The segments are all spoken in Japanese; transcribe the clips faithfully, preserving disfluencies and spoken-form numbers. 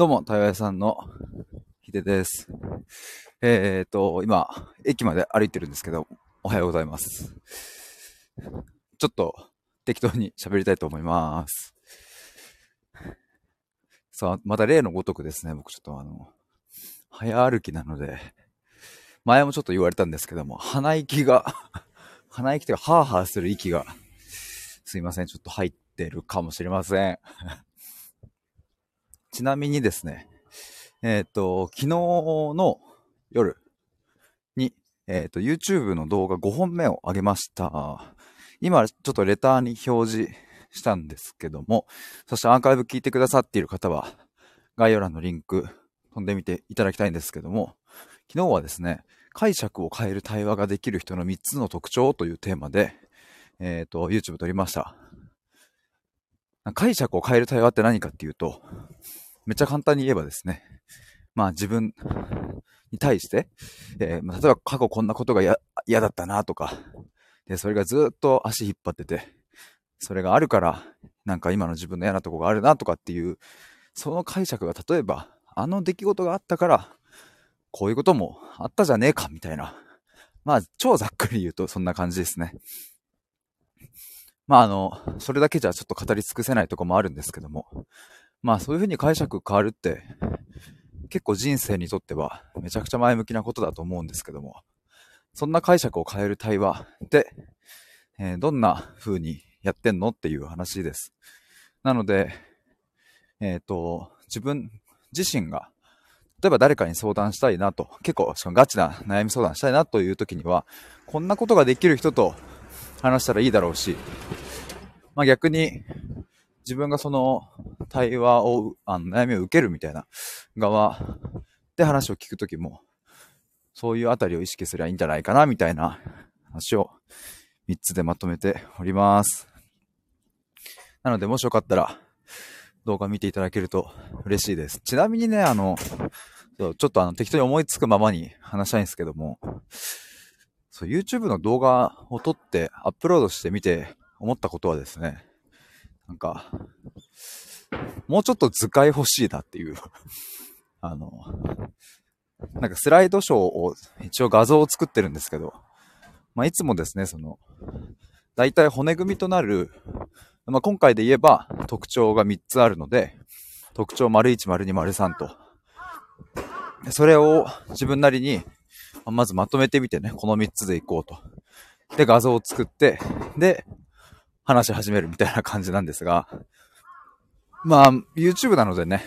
どうも、台湾屋さんのひでです。えーと、今、駅まで歩いてるんですけど、おはようございます。ちょっと、適当に喋りたいと思います。さあ、また例のごとくですね、僕ちょっとあの、早歩きなので、前もちょっと言われたんですけども、鼻息が、鼻息というか、ハーハーする息が、すいません、ちょっと入ってるかもしれません。ちなみにですね、えっと、昨日の夜に、えっと、YouTube の動画ごほんめを上げました。今、ちょっとレターに表示したんですけども、そしてアーカイブ聞いてくださっている方は、概要欄のリンク飛んでみていただきたいんですけども、昨日はですね、解釈を変える対話ができる人のみっつの特徴というテーマで、えっと、YouTube 撮りました。解釈を変える対話って何かっていうと、めっちゃ簡単に言えばですね、まあ自分に対して、えー、例えば過去こんなことがや嫌だったなとかで、それがずっと足引っ張ってて、それがあるからなんか今の自分の嫌なとこがあるなとかっていう、その解釈が例えばあの出来事があったからこういうこともあったじゃねえかみたいな、まあ超ざっくり言うとそんな感じですね。まああの、それだけじゃちょっと語り尽くせないとこもあるんですけども、まあそういうふうに解釈変わるって結構人生にとってはめちゃくちゃ前向きなことだと思うんですけども、そんな解釈を変える対話って、えー、どんな風にやってんのっていう話です。なので、えっと、自分自身が例えば誰かに相談したいなと、結構しかもガチな悩み相談したいなという時には、こんなことができる人と話したらいいだろうし、まあ逆に自分がその対話を、あの悩みを受けるみたいな側で話を聞くときも、そういうあたりを意識すればいいんじゃないかなみたいな話をみっつでまとめております。なのでもしよかったら動画見ていただけると嬉しいです。ちなみにね、あの、ちょっとあの適当に思いつくままに話したいんですけども、YouTube の動画を撮ってアップロードしてみて思ったことはですね、なんかもうちょっと図解欲しいなっていうあのなんかスライドショーを一応画像を作ってるんですけど、まあいつもですね、そのだいたい骨組みとなる、まあ今回で言えば特徴がみっつあるので、特徴 いち、に、さん と、それを自分なりにまずまとめてみてね、このみっつでいこうと。で、画像を作って、で、話し始めるみたいな感じなんですが、まあ、YouTube なのでね、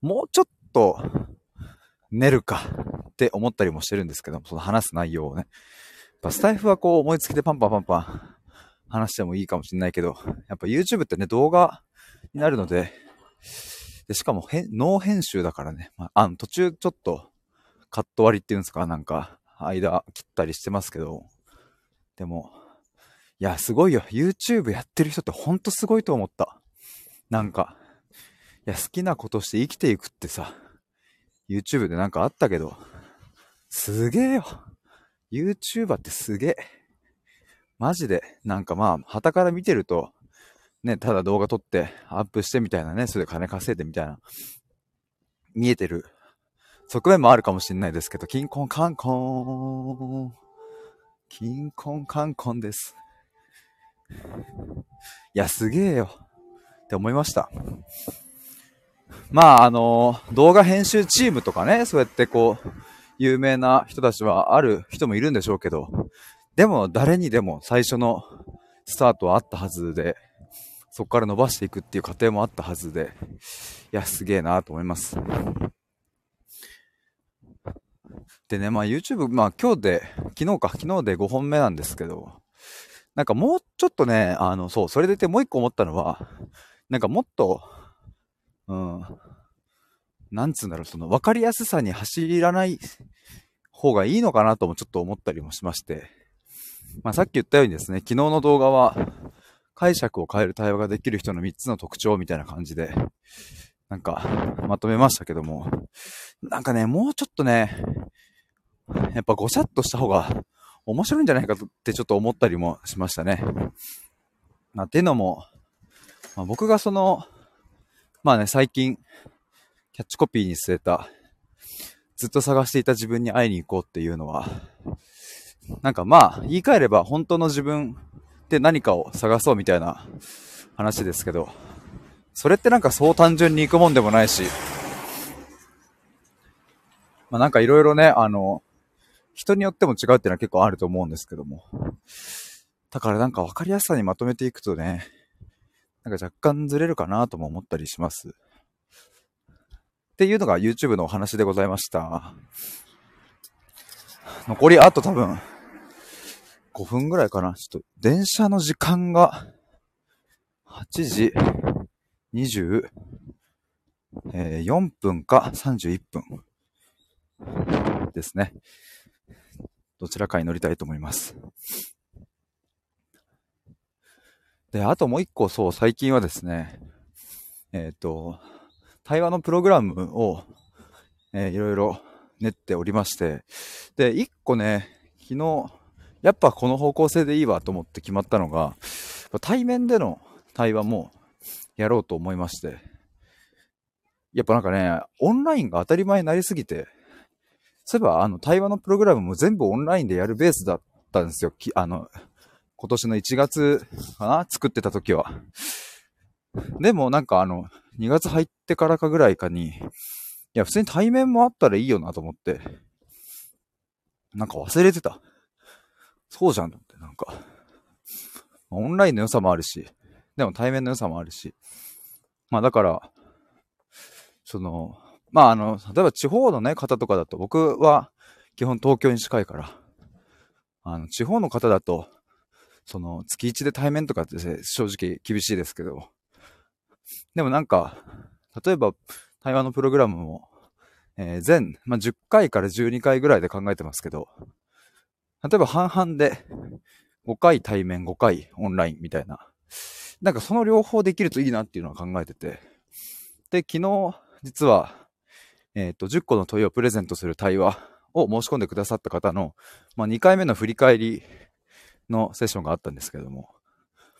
もうちょっと練るかって思ったりもしてるんですけども、その話す内容をね。やっぱスタイフはこう思いつきでパンパンパンパン話してもいいかもしれないけど、やっぱ YouTube ってね、動画になるので、でしかもへノー編集だからね、まあ、あの途中ちょっと、カット割りっていうんですか、なんか間切ったりしてますけど、でもいやすごいよ、 YouTube やってる人ってほんとすごいと思った。なんかいや好きなことして生きていくってさ、 YouTube でなんかあったけど、すげえよ YouTuber ってすげえマジで。なんかまあ旗から見てるとね、ただ動画撮ってアップしてみたいなね、それで金稼いでみたいな見えてる側面もあるかもしれないですけど、キンコンカンコン、キンコンカンコンです。いや、すげえよって思いました。まあ、あの、動画編集チームとかね、そうやってこう、有名な人たちはある人もいるんでしょうけど、でも誰にでも最初のスタートはあったはずで、そこから伸ばしていくっていう過程もあったはずで、いや、すげえなと思います。でね、まあ YouTube、まあ今日で、昨日か、昨日でごほんめなんですけど、なんかもうちょっとね、あの、そう、それでいてもう一個思ったのは、なんかもっと、うん、なんつうんだろう、その分かりやすさに走らない方がいいのかなともちょっと思ったりもしまして、まあさっき言ったようにですね、昨日の動画は、解釈を変える対話ができる人のみっつの特徴みたいな感じで、なんか、まとめましたけども、なんかね、もうちょっとね、やっぱごしゃっとした方が面白いんじゃないかってちょっと思ったりもしましたね。まあ、っていうのも、まあ、僕がその、まあね、最近、キャッチコピーに据えた、ずっと探していた自分に会いに行こうっていうのは、なんかまあ、言い換えれば本当の自分で何かを探そうみたいな話ですけど、それってなんかそう単純に行くもんでもないし、まあなんかいろいろね、あの、人によっても違うっていうのは結構あると思うんですけども。だからなんか分かりやすさにまとめていくとね、なんか若干ずれるかなとも思ったりします。っていうのが YouTube のお話でございました。残りあと多分ごふんぐらいかな。ちょっと電車の時間がはちじにじゅうよんぷんかさんじゅういっぷんですね。どちらかに乗りたいと思います。で、あともう一個、そう、最近はですね、えっと、対話のプログラムを、えー、いろいろ練っておりまして、で、一個ね、昨日、やっぱこの方向性でいいわと思って決まったのが、対面での対話もやろうと思いまして、やっぱなんかね、オンラインが当たり前になりすぎて、そういえば、あの、対話のプログラムも全部オンラインでやるベースだったんですよ。きあの、今年のいちがつかな？作ってた時は。でもなんかあの、にがつ入ってからかぐらいかに、いや、普通に対面もあったらいいよなと思って。なんか忘れてた。そうじゃんと思って、なんか。オンラインの良さもあるし、でも対面の良さもあるし。まあだから、その、まああの、例えば地方のね、方とかだと、僕は基本東京に近いから、あの、地方の方だと、その、月いちで対面とかって正直厳しいですけど、でもなんか、例えば対話のプログラムも、えー、全、まあ、じゅっかいからじゅうにかいぐらいで考えてますけど、例えば半々でごかい対面ごかいオンラインみたいな、なんかその両方できるといいなっていうのは考えてて、で、昨日、実は、えっと、じゅっこの問いをプレゼントする対話を申し込んでくださった方の、まあ、にかいめの振り返りのセッションがあったんですけども、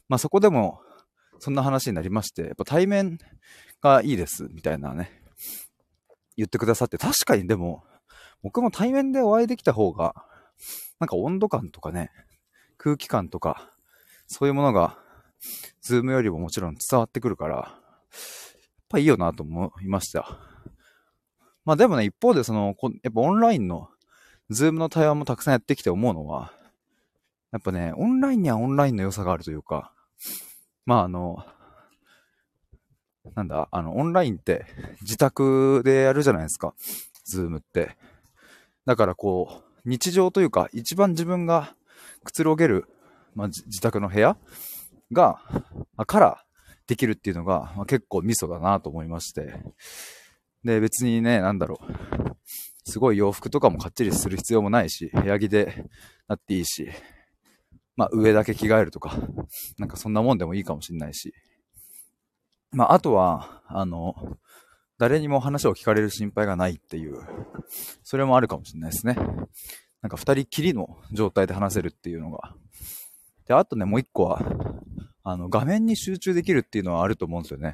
まあ、そこでもそんな話になりまして、やっぱ対面がいいです、みたいなね、言ってくださって、確かにでも、僕も対面でお会いできた方が、なんか温度感とかね、空気感とか、そういうものが、ズームよりももちろん伝わってくるから、やっぱいいよなと思いました。まあでもね、一方でその、やっぱオンラインの、ズームの対話もたくさんやってきて思うのは、やっぱね、オンラインにはオンラインの良さがあるというか、まああの、なんだ、あの、オンラインって自宅でやるじゃないですか、ズームって。だからこう、日常というか、一番自分がくつろげる、まあ、自宅の部屋が、からできるっていうのが、まあ、結構ミソだなと思いまして、で、別にね、なんだろう。すごい洋服とかもかっちりする必要もないし、部屋着でなっていいし、まあ上だけ着替えるとか、なんかそんなもんでもいいかもしれないし。まああとは、あの、誰にも話を聞かれる心配がないっていう、それもあるかもしれないですね。なんか二人きりの状態で話せるっていうのが。で、あとね、もう一個は、あの、画面に集中できるっていうのはあると思うんですよね。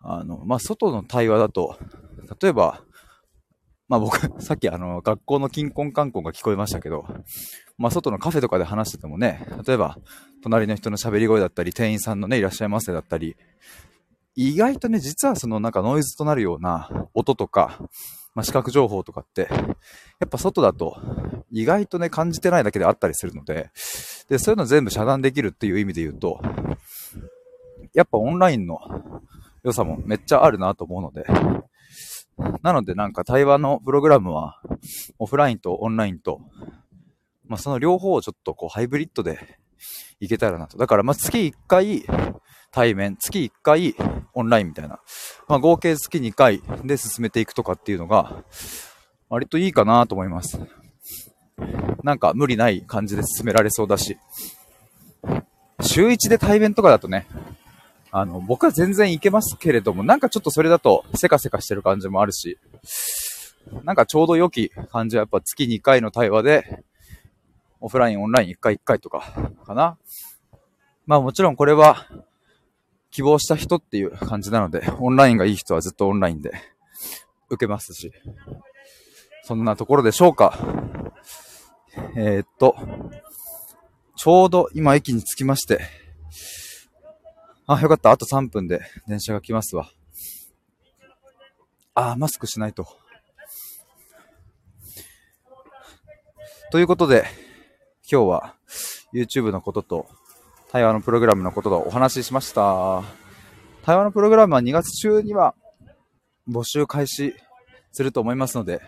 あの、まあ、外の対話だと、例えば、まあ、僕、さっきあの、学校の金婚観光が聞こえましたけど、まあ、外のカフェとかで話しててもね、例えば、隣の人の喋り声だったり、店員さんのね、いらっしゃいませだったり、意外とね、実はそのなんかノイズとなるような音とか、まあ、視覚情報とかって、やっぱ外だと、意外とね、感じてないだけであったりするので、で、そういうの全部遮断できるっていう意味で言うと、やっぱオンラインの、良さもめっちゃあるなと思うので、なのでなんか対話のプログラムはオフラインとオンラインと、まあその両方をちょっとこうハイブリッドでいけたらなと。だからまあ月いっかい対面、月いっかいオンラインみたいな、まあ合計月にかいで進めていくとかっていうのが割といいかなと思います。なんか無理ない感じで進められそうだし、週いちで対面とかだとね、あの、僕は全然いけますけれども、なんかちょっとそれだとせかせかしてる感じもあるし、なんかちょうど良き感じはやっぱ月にかいの対話で、オフライン、オンラインいっかいいっかいとかかな。まあもちろんこれは、希望した人っていう感じなので、オンラインがいい人はずっとオンラインで受けますし、そんなところでしょうか。えー、っと、ちょうど今駅に着きまして、あ、よかった。あとさんぷんで電車が来ますわ。あ、マスクしないと。ということで、今日は YouTube のことと対話のプログラムのこととお話ししました。対話のプログラムはにがつ中には募集開始すると思いますので、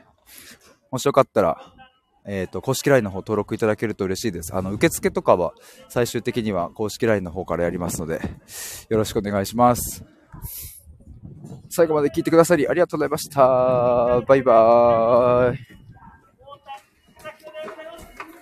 もしよかったら、えーと、公式 ライン の方登録いただけると嬉しいです。あの、受付とかは最終的には公式 ライン の方からやりますので、よろしくお願いします。最後まで聞いてくださりありがとうございました。バイバーイ。